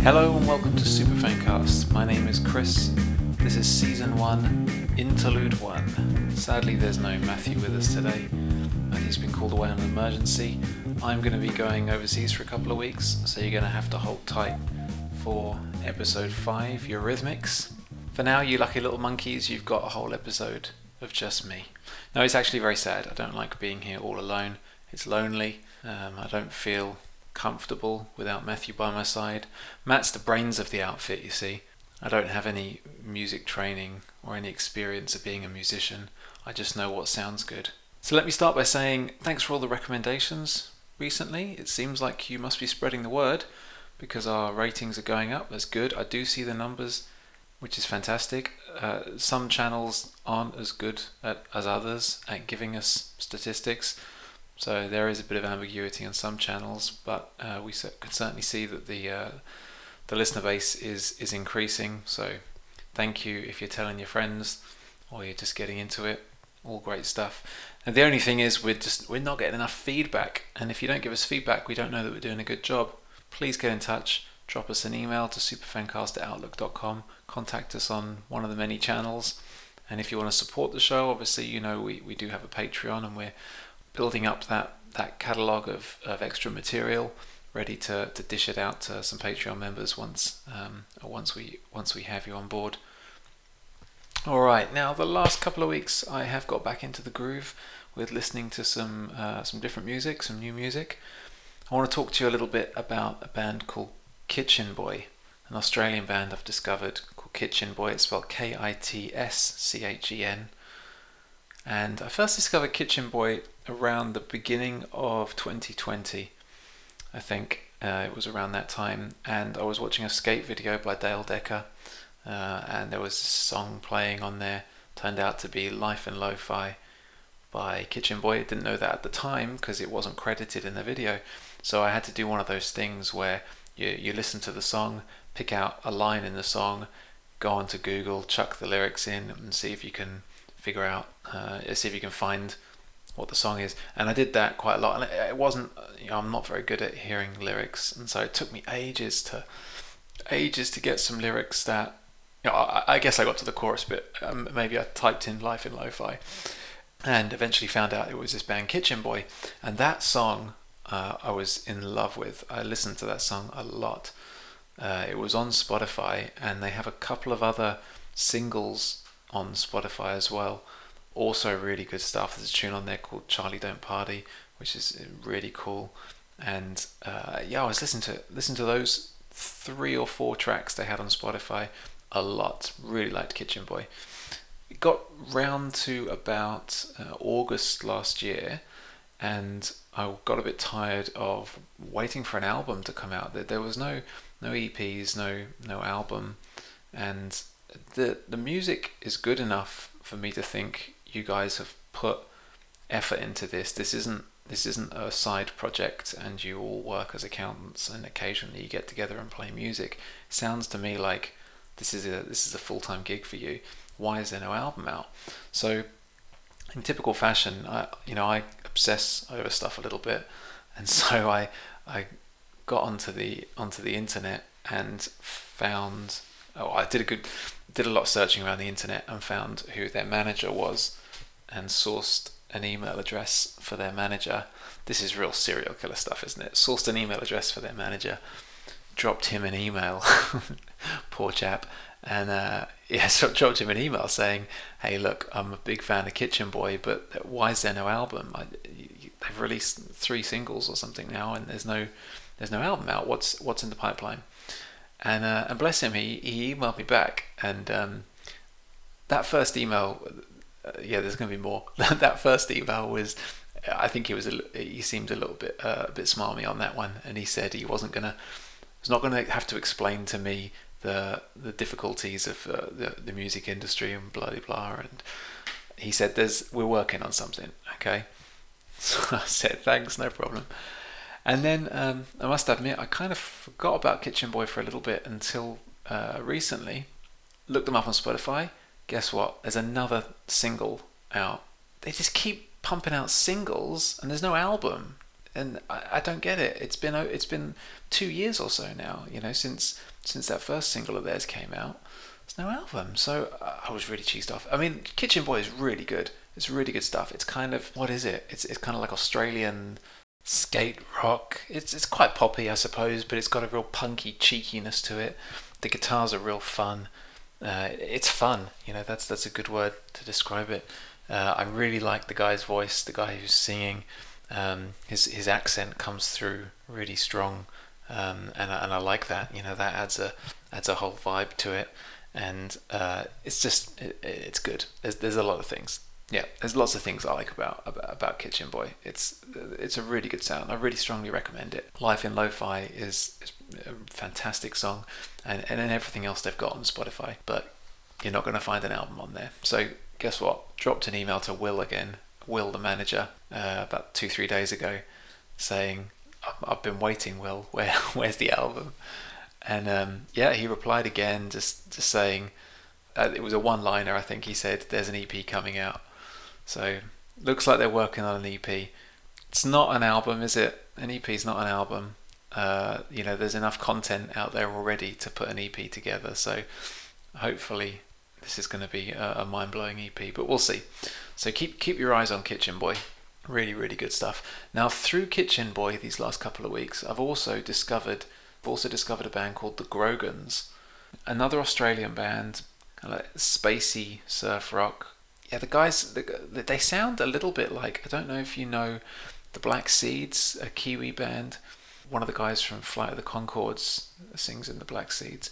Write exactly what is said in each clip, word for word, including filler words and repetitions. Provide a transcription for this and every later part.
Hello and welcome to Superfancast. My name is Chris. This is Season one, Interlude one. Sadly there's no Matthew with us today. Matthew's been called away on an emergency. I'm going to be going overseas for a couple of weeks, so you're going to have to hold tight for Episode five, Eurythmics. For now, you lucky little monkeys, you've got a whole episode of just me. No, it's actually very sad. I don't like being here all alone. It's lonely. Um, I don't feel comfortable without Matthew by my side. Matt's the brains of the outfit, you see. I don't have any music training or any experience of being a musician. I just know what sounds good. So let me start by saying thanks for all the recommendations recently. It seems like you must be spreading the word because our ratings are going up. That's good. I do see the numbers, which is fantastic. Uh, some channels aren't as good at, as others at giving us statistics. So there is a bit of ambiguity on some channels, but uh, we can certainly see that the uh, the listener base is, is increasing. So thank you if you're telling your friends or you're just getting into it. All great stuff. And the only thing is we're just we're not getting enough feedback. And if you don't give us feedback, we don't know that we're doing a good job. Please get in touch. Drop us an email to superfancast at outlook dot com. Contact us on one of the many channels. And if you want to support the show, obviously, you know, we, we do have a Patreon and we're building up that, that catalogue of, of extra material, ready to, to dish it out to some Patreon members once um, or once we once we have you on board. All right, now the last couple of weeks I have got back into the groove with listening to some uh, some different music, some new music. I want to talk to you a little bit about a band called Kitchen Boy, an Australian band I've discovered called Kitchen Boy. It's spelled K I T S C H E N. And I first discovered Kitchen Boy around the beginning of twenty twenty, I think. Uh, it was around that time, and I was watching a skate video by Dale Decker, uh, and there was a song playing on there, turned out to be Life in Lo-Fi by Kitchen Boy. I didn't know that at the time because it wasn't credited in the video, so I had to do one of those things where you, you listen to the song, pick out a line in the song, go onto Google, chuck the lyrics in and see if you can figure out, uh, see if you can find what the song is. And I did that quite a lot, and it wasn't, you know, I'm not very good at hearing lyrics, and so it took me ages to ages to get some lyrics that, you know, I, I guess I got to the chorus bit. Um, maybe I typed in Life in Lo-Fi and eventually found out it was this band Kitchen Boy, and that song uh, I was in love with. I listened to that song a lot. Uh, it was on Spotify, and they have a couple of other singles on Spotify as well. Also really good stuff. There's a tune on there called Charlie Don't Party, which is really cool. And uh, yeah, I was listening to listen to those three or four tracks they had on Spotify a lot. Really liked Kitchen Boy. It got round to about uh, August last year, and I got a bit tired of waiting for an album to come out. There was no no E Ps, no no album, and the the music is good enough for me to think you guys have put effort into this. This isn't this isn't a side project and you all work as accountants and occasionally you get together and play music. It sounds to me like this is a this is a full-time gig for you. Why is there no album out? So in typical fashion, I you know I obsess over stuff a little bit, and so I I got onto the onto the internet and found Oh, I did a good, did a lot of searching around the internet and found who their manager was, and sourced an email address for their manager. This is real serial killer stuff, isn't it? Sourced an email address for their manager, dropped him an email, poor chap, and uh, yeah, so dropped him an email saying, "Hey, look, I'm a big fan of Kitchen Boy, but why is there no album? I, you, they've released three singles or something now, and there's no, there's no album out. What's what's in the pipeline?" And uh, and bless him, he, he emailed me back, and um, that first email, uh, yeah, there's going to be more. That first email was, I think he was a, he seemed a little bit uh, a bit smarmy on that one, and he said he wasn't gonna, was not gonna have to explain to me the the difficulties of uh, the the music industry and blah blah blah. And he said, "There's we're working on something, okay?" So I said, "Thanks, no problem." And then um, I must admit, I kind of forgot about Kitchen Boy for a little bit until uh, recently. Looked them up on Spotify. Guess what? There's another single out. They just keep pumping out singles, and there's no album. and I, I don't get it. It's been it's been two years or so now, you know, since since that first single of theirs came out. There's no album, so I was really cheesed off. I mean, Kitchen Boy is really good. It's really good stuff. It's kind of, what is it? It's it's kind of like Australian skate rock. It's it's quite poppy, I suppose, but it's got a real punky cheekiness to it. The guitars are real fun. Uh, it's fun, you know. That's that's a good word to describe it. Uh, I really like the guy's voice, the guy who's singing. Um, his his accent comes through really strong, um, and and I like that. You know, that adds a adds a whole vibe to it, and uh, it's just it, it's good. There's there's a lot of things. Yeah, there's lots of things I like about, about about Kitchen Boy. It's it's a really good sound. I really strongly recommend it. Life in Lo-Fi is, is a fantastic song, and, and then everything else they've got on Spotify. But you're not going to find an album on there. So guess what? Dropped an email to Will again, Will the manager, uh, about two, three days ago, saying, I've been waiting, Will. Where where's the album? And um, yeah, he replied again, just, just saying, uh, it was a one-liner, I think. He said, there's an E P coming out. So, looks like they're working on an E P. It's not an album, is it? An E P is not an album. Uh, you know, there's enough content out there already to put an E P together. So, hopefully, this is going to be a, a mind-blowing E P. But we'll see. So, keep keep your eyes on Kitchen Boy. Really, really good stuff. Now, through Kitchen Boy, these last couple of weeks, I've also discovered, I've also discovered a band called The Grogans. Another Australian band, kind of like spacey surf rock. Yeah, the guys, they sound a little bit like, I don't know if you know The Black Seeds, a Kiwi band. One of the guys from Flight of the Conchords sings in The Black Seeds.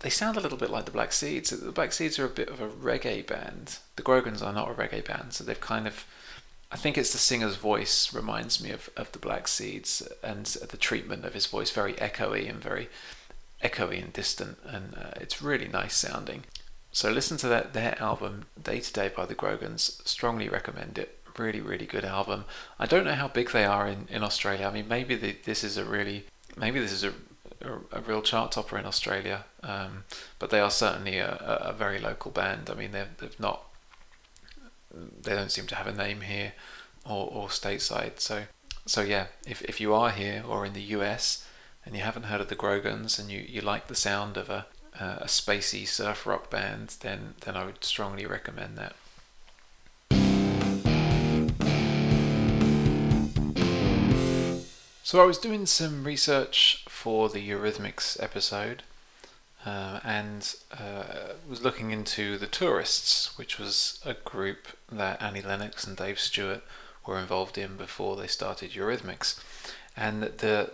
They sound a little bit like The Black Seeds. The Black Seeds are a bit of a reggae band. The Grogans are not a reggae band, so they've kind of, I think it's the singer's voice reminds me of, of The Black Seeds, and the treatment of his voice, very echoey and very echoey and distant, and uh, it's really nice sounding. So listen to that their album, Day to Day by the Grogans. Strongly recommend it. Really, really good album. I don't know how big they are in, in Australia. I mean, maybe the, this is a really, maybe this is a, a, a real chart topper in Australia. Um, but they are certainly a, a, a very local band. I mean, they've, they've not, they don't seem to have a name here or, or stateside. So, so yeah, if if you are here or in the U S and you haven't heard of the Grogans and you, you like the sound of a Uh, a spacey surf rock band, then then I would strongly recommend that. So I was doing some research for the Eurythmics episode, uh, and uh, was looking into The Tourists, which was a group that Annie Lennox and Dave Stewart were involved in before they started Eurythmics, and the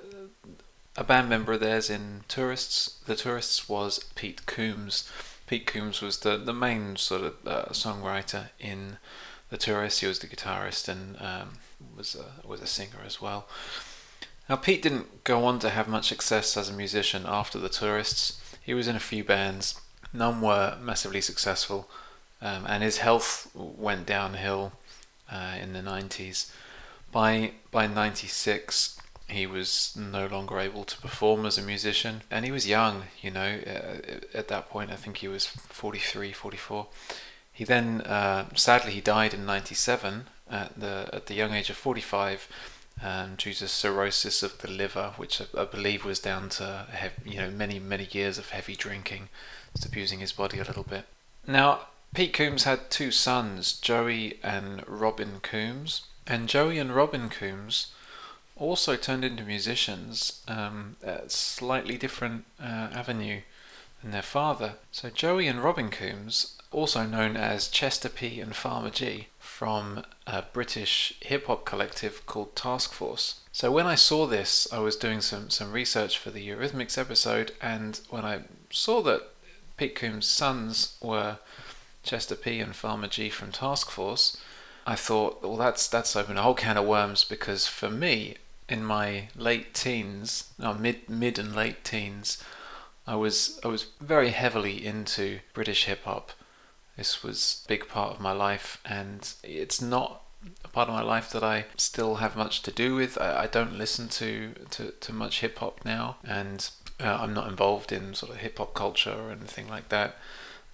A band member of theirs in Tourists, The Tourists, was Pete Coombs. Pete Coombs was the, the main sort of uh, songwriter in The Tourists. He was the guitarist and um, was a, was a singer as well. Now, Pete didn't go on to have much success as a musician after The Tourists. He was in a few bands. None were massively successful, um, and his health went downhill uh, in the nineties. By by ninety-six. He was no longer able to perform as a musician, and he was young, you know, uh, at that point. I think he was forty-three, forty-four. He then, uh, sadly, he died in ninety-seven at the at the young age of forty-five, um, due to cirrhosis of the liver, which I, I believe was down to, you know, many, many years of heavy drinking. It's abusing his body a little bit. Now, Pete Coombs had two sons, Joey and Robin Coombs, and Joey and Robin Coombs also turned into musicians, um, a slightly different uh, avenue than their father. So Joey and Robin Coombs, also known as Chester P and Farmer G, from a British hip-hop collective called Task Force. So when I saw this, I was doing some, some research for the Eurythmics episode, and when I saw that Pete Coombs' sons were Chester P and Farmer G from Task Force, I thought, well, that's, that's opened a whole can of worms, because for me, in my late teens, no, mid mid and late teens, I was I was very heavily into British hip hop. This was a big part of my life, and it's not a part of my life that I still have much to do with. I, I don't listen to, to, to much hip hop now, and uh, I'm not involved in sort of hip hop culture or anything like that.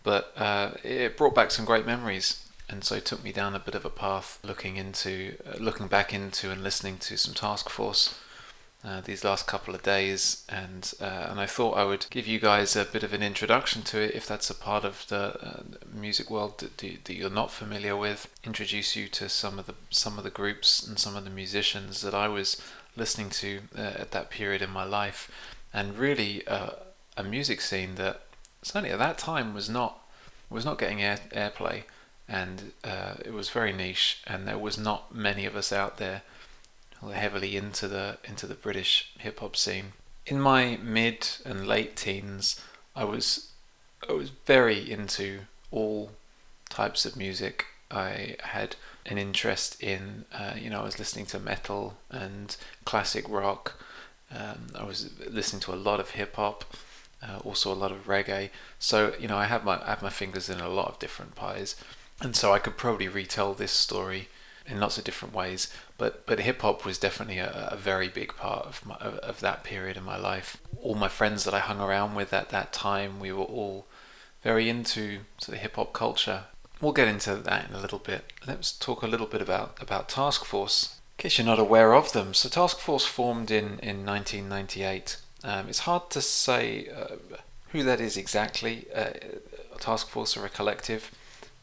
But uh, it brought back some great memories, and so it took me down a bit of a path looking into, uh, looking back into and listening to some Task Force uh, these last couple of days, and uh, and I thought I would give you guys a bit of an introduction to it if that's a part of the uh, music world that, that you're not familiar with. Introduce you to some of the some of the groups and some of the musicians that I was listening to uh, at that period in my life, and really uh, a music scene that certainly at that time was not was not getting air, airplay, and uh, it was very niche, and there was not many of us out there heavily into the into the British hip hop scene. In my mid and late teens, I was I was very into all types of music. I had an interest in uh, you know I was listening to metal and classic rock. Um, I was listening to a lot of hip hop. Uh, also a lot of reggae, so you know I have my I have my fingers in a lot of different pies, and so I could probably retell this story in lots of different ways. But but hip hop was definitely a, a very big part of my, of, of that period in my life. All my friends that I hung around with at that time, we were all very into sort of hip hop culture. We'll get into that in a little bit. Let's talk a little bit about about Task Force, in case you're not aware of them. So Task Force formed in in nineteen ninety-eight. Um, it's hard to say uh, who that is exactly. Uh, a task force or a collective,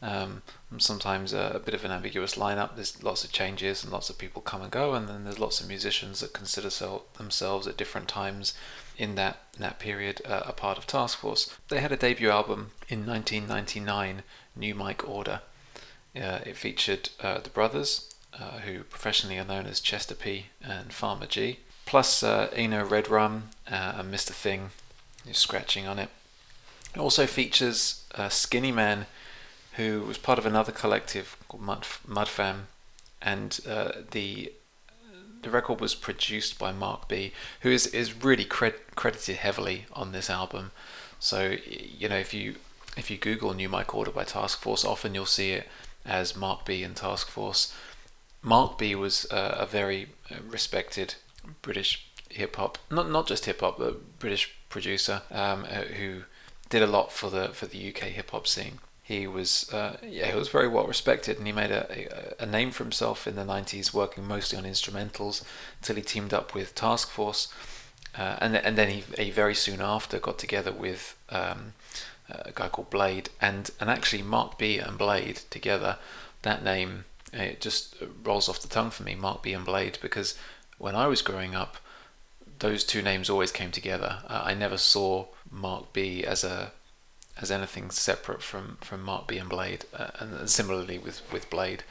um, sometimes a, a bit of an ambiguous lineup. There's lots of changes and lots of people come and go, and then there's lots of musicians that consider so, themselves at different times in that in that period uh, a part of Task Force. They had a debut album in nineteen ninety-nine, New Mic Order. Uh, it featured uh, the brothers, uh, who professionally are known as Chester P and Farmer G, plus uh, Eno Redrum uh, and Mister Thing is scratching on it. It also features uh, Skinny Man, who was part of another collective called Mudf- Mudfam, and uh, the the record was produced by Mark B, who is, is really cred- credited heavily on this album. So you know if you if you Google New Mic Order by Task Force, often you'll see it as Mark B and Task Force. Mark B was uh, a very respected British hip-hop, not not just hip-hop, but British producer um, who did a lot for the for the U K hip-hop scene. He was uh, yeah he was very well respected, and he made a, a, a name for himself in the nineties, working mostly on instrumentals until he teamed up with Task Force, uh, and and then he, he very soon after got together with um, a guy called Blade, and and actually Mark B and Blade together, that name, it just rolls off the tongue for me, Mark B and Blade, because when I was growing up, those two names always came together. Uh, I never saw Mark B as a as anything separate from, from Mark B and Blade, uh, and, and similarly with, with Blade.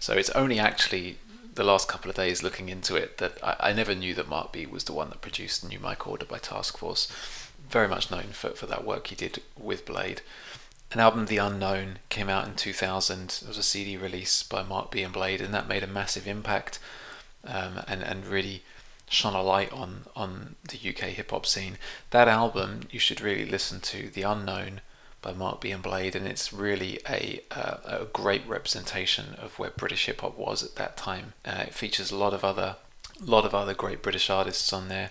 So it's only actually the last couple of days looking into it that I, I never knew that Mark B was the one that produced New Mic Order by Task Force. Very much known for, for that work he did with Blade. An album, The Unknown, came out in two thousand. It was a C D release by Mark B and Blade, and that made a massive impact. Um, and, and really shone a light on, on the U K hip-hop scene. That album, you should really listen to, The Unknown by Mark B and Blade, and it's really a uh, a great representation of where British hip-hop was at that time. Uh, it features a lot of other lot of other great British artists on there.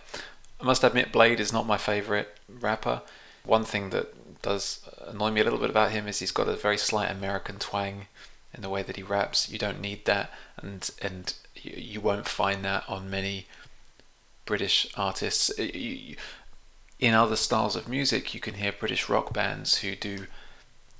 I must admit, Blade is not my favourite rapper. One thing that does annoy me a little bit about him is he's got a very slight American twang in the way that he raps. You don't need that, and and you won't find that on many British artists. In other styles of music, you can hear British rock bands who do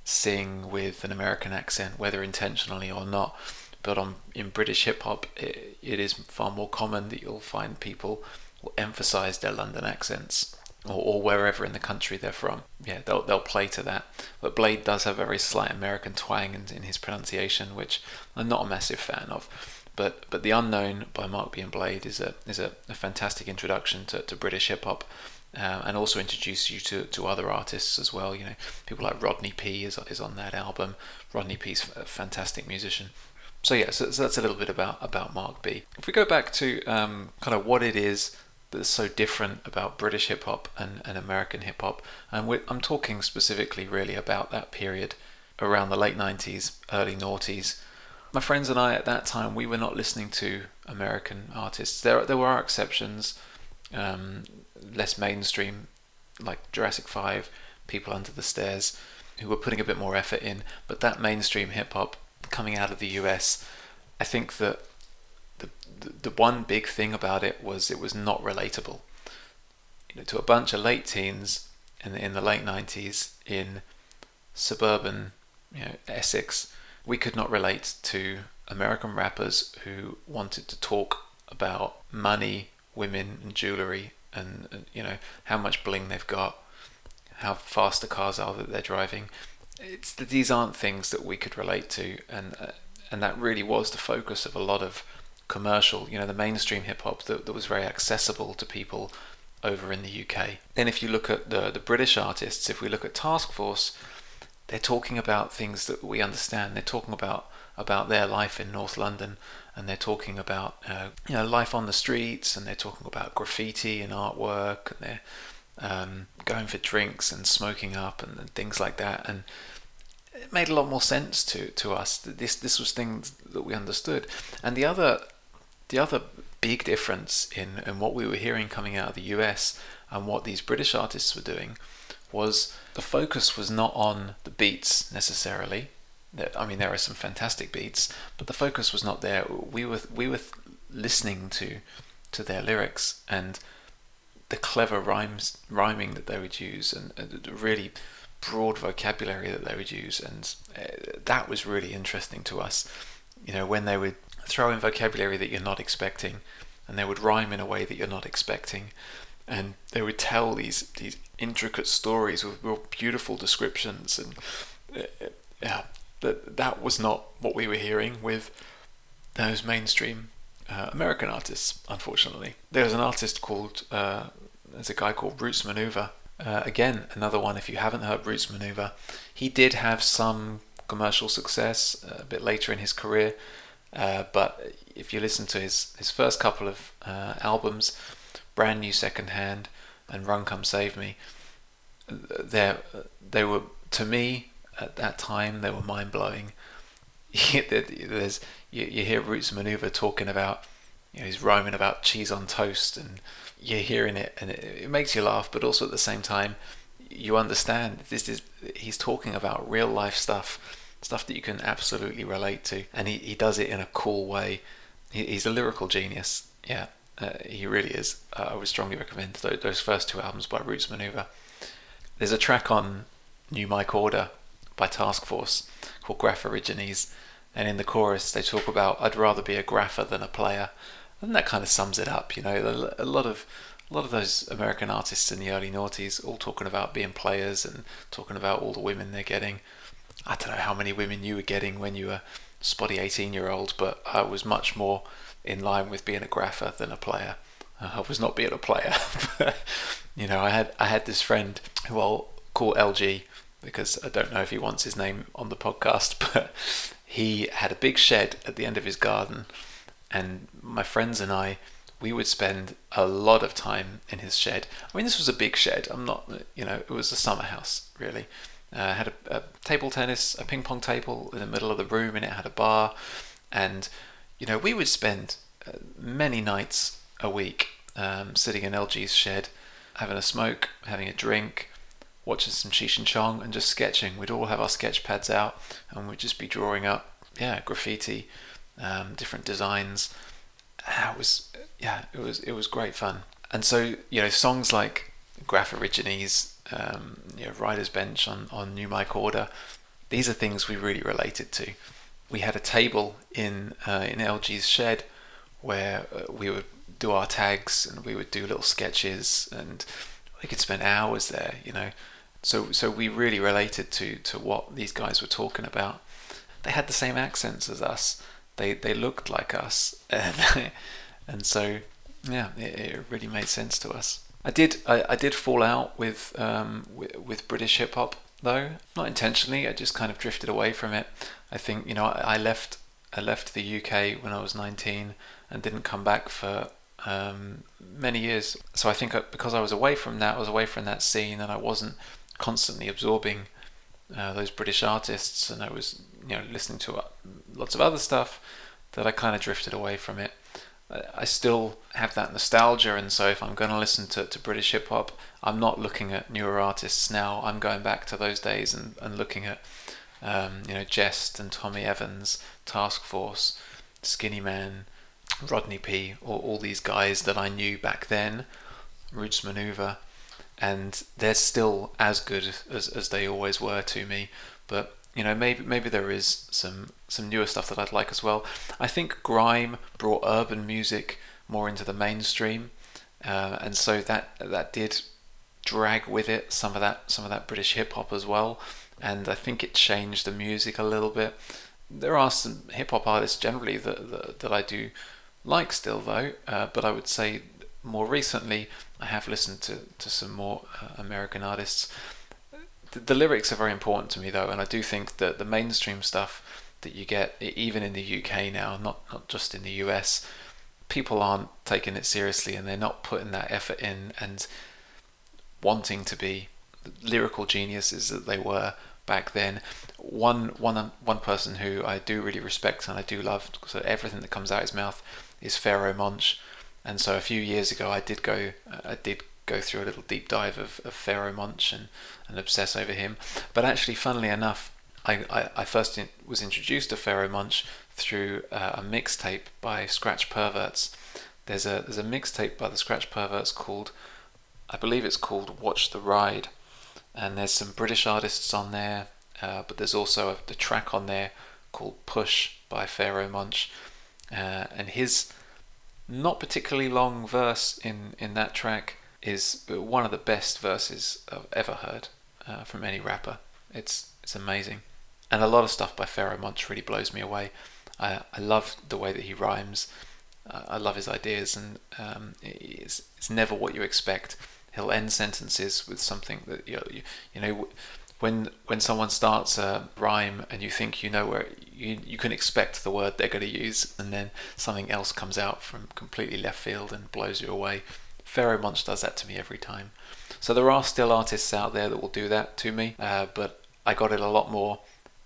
sing with an American accent, whether intentionally or not. But on in British hip-hop, it, it is far more common that you'll find people will emphasize their London accents, or, or wherever in the country they're from. Yeah, they'll they'll play to that. But Blade does have a very slight American twang in, in his pronunciation, which I'm not a massive fan of. But but The Unknown by Mark B and Blade is a is a, a fantastic introduction to, to British hip hop, um, and also introduce you to, to other artists as well. You know, people like Rodney P is is on that album. Rodney P's a fantastic musician. So yeah, so, so that's a little bit about about Mark B. If we go back to um, kind of what it is that's so different about British hip hop and, and American hip hop, and we're, I'm talking specifically really about that period around the late nineties, early noughties. My friends and I at that time, we were not listening to American artists. There there were exceptions, um, less mainstream, like Jurassic five, People Under the Stairs, who were putting a bit more effort in, but that mainstream hip-hop coming out of the U S, I think that the, the, the one big thing about it was it was not relatable. You know, to a bunch of late teens in the, in the late nineties in suburban, you know, Essex, we could not relate to American rappers who wanted to talk about money, women and jewellery, and, and you know, how much bling they've got, how fast the cars are that they're driving. It's that these aren't things that we could relate to, and uh, and that really was the focus of a lot of commercial, you know, the mainstream hip hop that, that was very accessible to people over in the U K. Then if you look at the the British artists, if we look at Task Force, they're talking about things that we understand. They're talking about about their life in North London, and they're talking about uh, you know, life on the streets, and they're talking about graffiti and artwork, and they're um, going for drinks and smoking up and, and things like that. And it made a lot more sense to to us. This this was things that we understood. And the other the other big difference in, in what we were hearing coming out of the U S and what these British artists were doing was the focus was not on the beats necessarily. I mean, there are some fantastic beats, but the focus was not there. We were we were listening to to their lyrics and the clever rhymes rhyming that they would use, and, and the really broad vocabulary that they would use, and uh, that was really interesting to us. You know, when they would throw in vocabulary that you're not expecting, and they would rhyme in a way that you're not expecting, and they would tell these these intricate stories with real beautiful descriptions, and uh, yeah. That that was not what we were hearing with those mainstream uh, American artists, unfortunately. There was an artist called, uh, there's a guy called Roots Manuva. Uh, again, another one, if you haven't heard Roots Manuva, he did have some commercial success a bit later in his career, uh, but if you listen to his, his first couple of uh, albums, Brand New Second Hand and Run Come Save Me, they they were, to me, at that time, they were mind-blowing. There's you, you hear Roots Manuva talking about, you know, he's rhyming about cheese on toast, and you're hearing it, and it, it makes you laugh, but also at the same time, you understand this is he's talking about real-life stuff, stuff that you can absolutely relate to, and he, he does it in a cool way. He, he's a lyrical genius, yeah, uh, he really is. Uh, I would strongly recommend those, those first two albums by Roots Manuva. There's a track on New Mic Order by Task Force called Graff Origins, and in the chorus they talk about I'd rather be a graffer than a player, and that kind of sums it up. You know, a lot of a lot of those American artists in the early noughties all talking about being players and talking about all the women they're getting. I don't know how many women you were getting when you were a spotty eighteen year old, but I was much more in line with being a graffer than a player. I was not being a player. You know, I had I had this friend who I'll call L G, because I don't know if he wants his name on the podcast, but he had a big shed at the end of his garden, and my friends and I, we would spend a lot of time in his shed. I mean, this was a big shed. I'm not, you know, it was a summer house, really. Uh, I had a, a table tennis, a ping pong table in the middle of the room, and it had a bar, and, you know, we would spend many nights a week um, sitting in L G's shed, having a smoke, having a drink, watching some Cheech and Chong, and just sketching. We'd all have our sketch pads out, and we'd just be drawing up, yeah, graffiti, um, different designs. Ah, it was, yeah, it was, it was great fun. And so, you know, songs like Graff Origines, um, you know, Rider's Bench on, on New Mic Order, these are things we really related to. We had a table in uh, in L G's shed where we would do our tags, and we would do little sketches, and we could spend hours there, you know. So so we really related to, to what these guys were talking about. They had the same accents as us. They they looked like us. And, and so, yeah, it, it really made sense to us. I did I, I did fall out with, um, with, with British hip-hop, though. Not intentionally. I just kind of drifted away from it. I think, you know, I, I left I left the U K when I was nineteen and didn't come back for um, many years. So I think because I was away from that, I was away from that scene, and I wasn't constantly absorbing uh, those British artists, and I was, you know, listening to lots of other stuff, that I kind of drifted away from it. I still have that nostalgia, and so if I'm going to listen to, to British hip hop, I'm not looking at newer artists now. I'm going back to those days and, and looking at um, you know, Jest and Tommy Evans, Task Force, Skinny Man, Rodney P, or all these guys that I knew back then, Roots Manuva, and they're still as good as, as they always were to me. But you know, maybe maybe there is some some newer stuff that I'd like as well. I think grime brought urban music more into the mainstream, uh, and so that that did drag with it some of that some of that British hip hop as well. And I think it changed the music a little bit. There are some hip hop artists generally that, that that I do like still though, uh, but I would say more recently I have listened to to some more uh, American artists. The, the lyrics are very important to me though, and I do think that the mainstream stuff that you get even in the U K now, not not just in the U S, people aren't taking it seriously and they're not putting that effort in and wanting to be lyrical geniuses that they were back then. One, one, one person who I do really respect and I do love, so everything that comes out of his mouth, is Pharoahe Monch. And so a few years ago, I did go, I did go through a little deep dive of, of Pharoahe Monch and, and obsess over him. But actually, funnily enough, I, I, I first in, was introduced to Pharoahe Monch through uh, a mixtape by Scratch Perverts. There's a there's a mixtape by the Scratch Perverts called, I believe it's called Watch the Ride. And there's some British artists on there, uh, but there's also a the track on there called Push by Pharoahe Monch. Uh, and his not particularly long verse in, in that track is one of the best verses I've ever heard uh, from any rapper. It's it's amazing. And a lot of stuff by Pharoahe Monch really blows me away. I, I love the way that he rhymes. Uh, I love his ideas, and um, it's, it's never what you expect. He'll end sentences with something that, you know, you, you know when when someone starts a rhyme and you think you know where you you can expect the word they're going to use, and then something else comes out from completely left field and blows you away. Pharoahe Monch does that to me every time. So there are still artists out there that will do that to me, uh, but I got it a lot more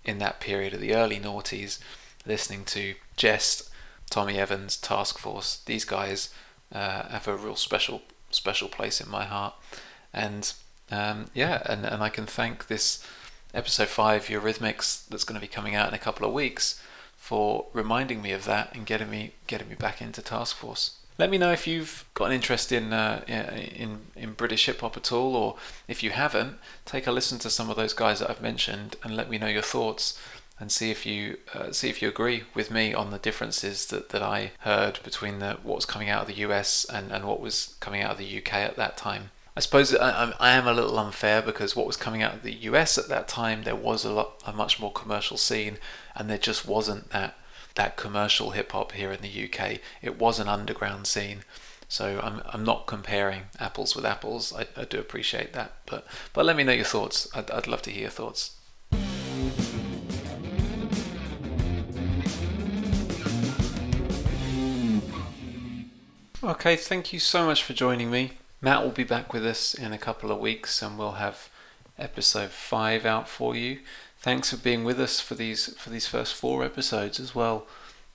in that period of the early noughties, listening to Jest, Tommy Evans, Task Force. These guys uh, have a real special special place in my heart, and um, yeah and, and I can thank this episode five Eurythmics that's going to be coming out in a couple of weeks for reminding me of that and getting me getting me back into Task Force. Let me know if you've got an interest in uh, in, in British hip hop at all, or if you haven't, take a listen to some of those guys that I've mentioned and let me know your thoughts and see if you uh, see if you agree with me on the differences that, that I heard between the, what was coming out of the U S and, and what was coming out of the U K at that time. I suppose I, I am a little unfair, because what was coming out of the U S at that time, there was a lot a much more commercial scene, and there just wasn't that that commercial hip hop here in the U K. It was an underground scene, so I'm I'm not comparing apples with apples. I, I do appreciate that, but but let me know your thoughts. I'd, I'd love to hear your thoughts. Okay, thank you so much for joining me. Matt will be back with us in a couple of weeks and we'll have episode five out for you. Thanks for being with us for these for these first four episodes as well.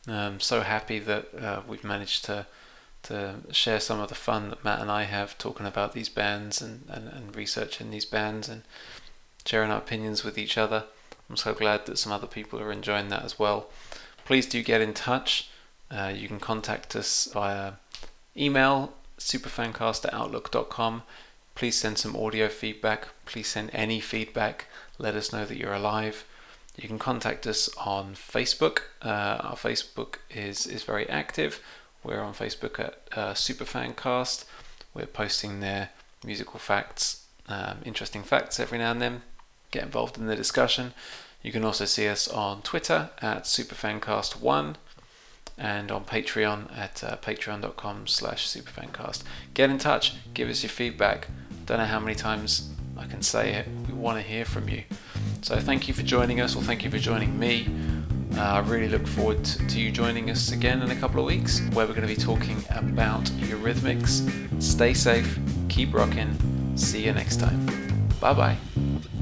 I'm so happy that uh, we've managed to to share some of the fun that Matt and I have talking about these bands and, and, and researching these bands and sharing our opinions with each other. I'm so glad that some other people are enjoying that as well. Please do get in touch. Uh, you can contact us via email, superfancast at outlook dot com. Please send some audio feedback. Please send any feedback. Let us know that you're alive. You can contact us on Facebook. Uh, our Facebook is, is very active. We're on Facebook at uh, Superfancast. We're posting their musical facts, um, interesting facts every now and then. Get involved in the discussion. You can also see us on Twitter at Superfancast one. And on Patreon at uh, patreon dot com slash superfancast. Get in touch, give us your feedback. Don't know how many times I can say it. We want to hear from you. So thank you for joining us, or thank you for joining me. Uh, I really look forward to, to you joining us again in a couple of weeks, where we're going to be talking about Eurythmics. Stay safe, keep rocking. See you next time. Bye bye.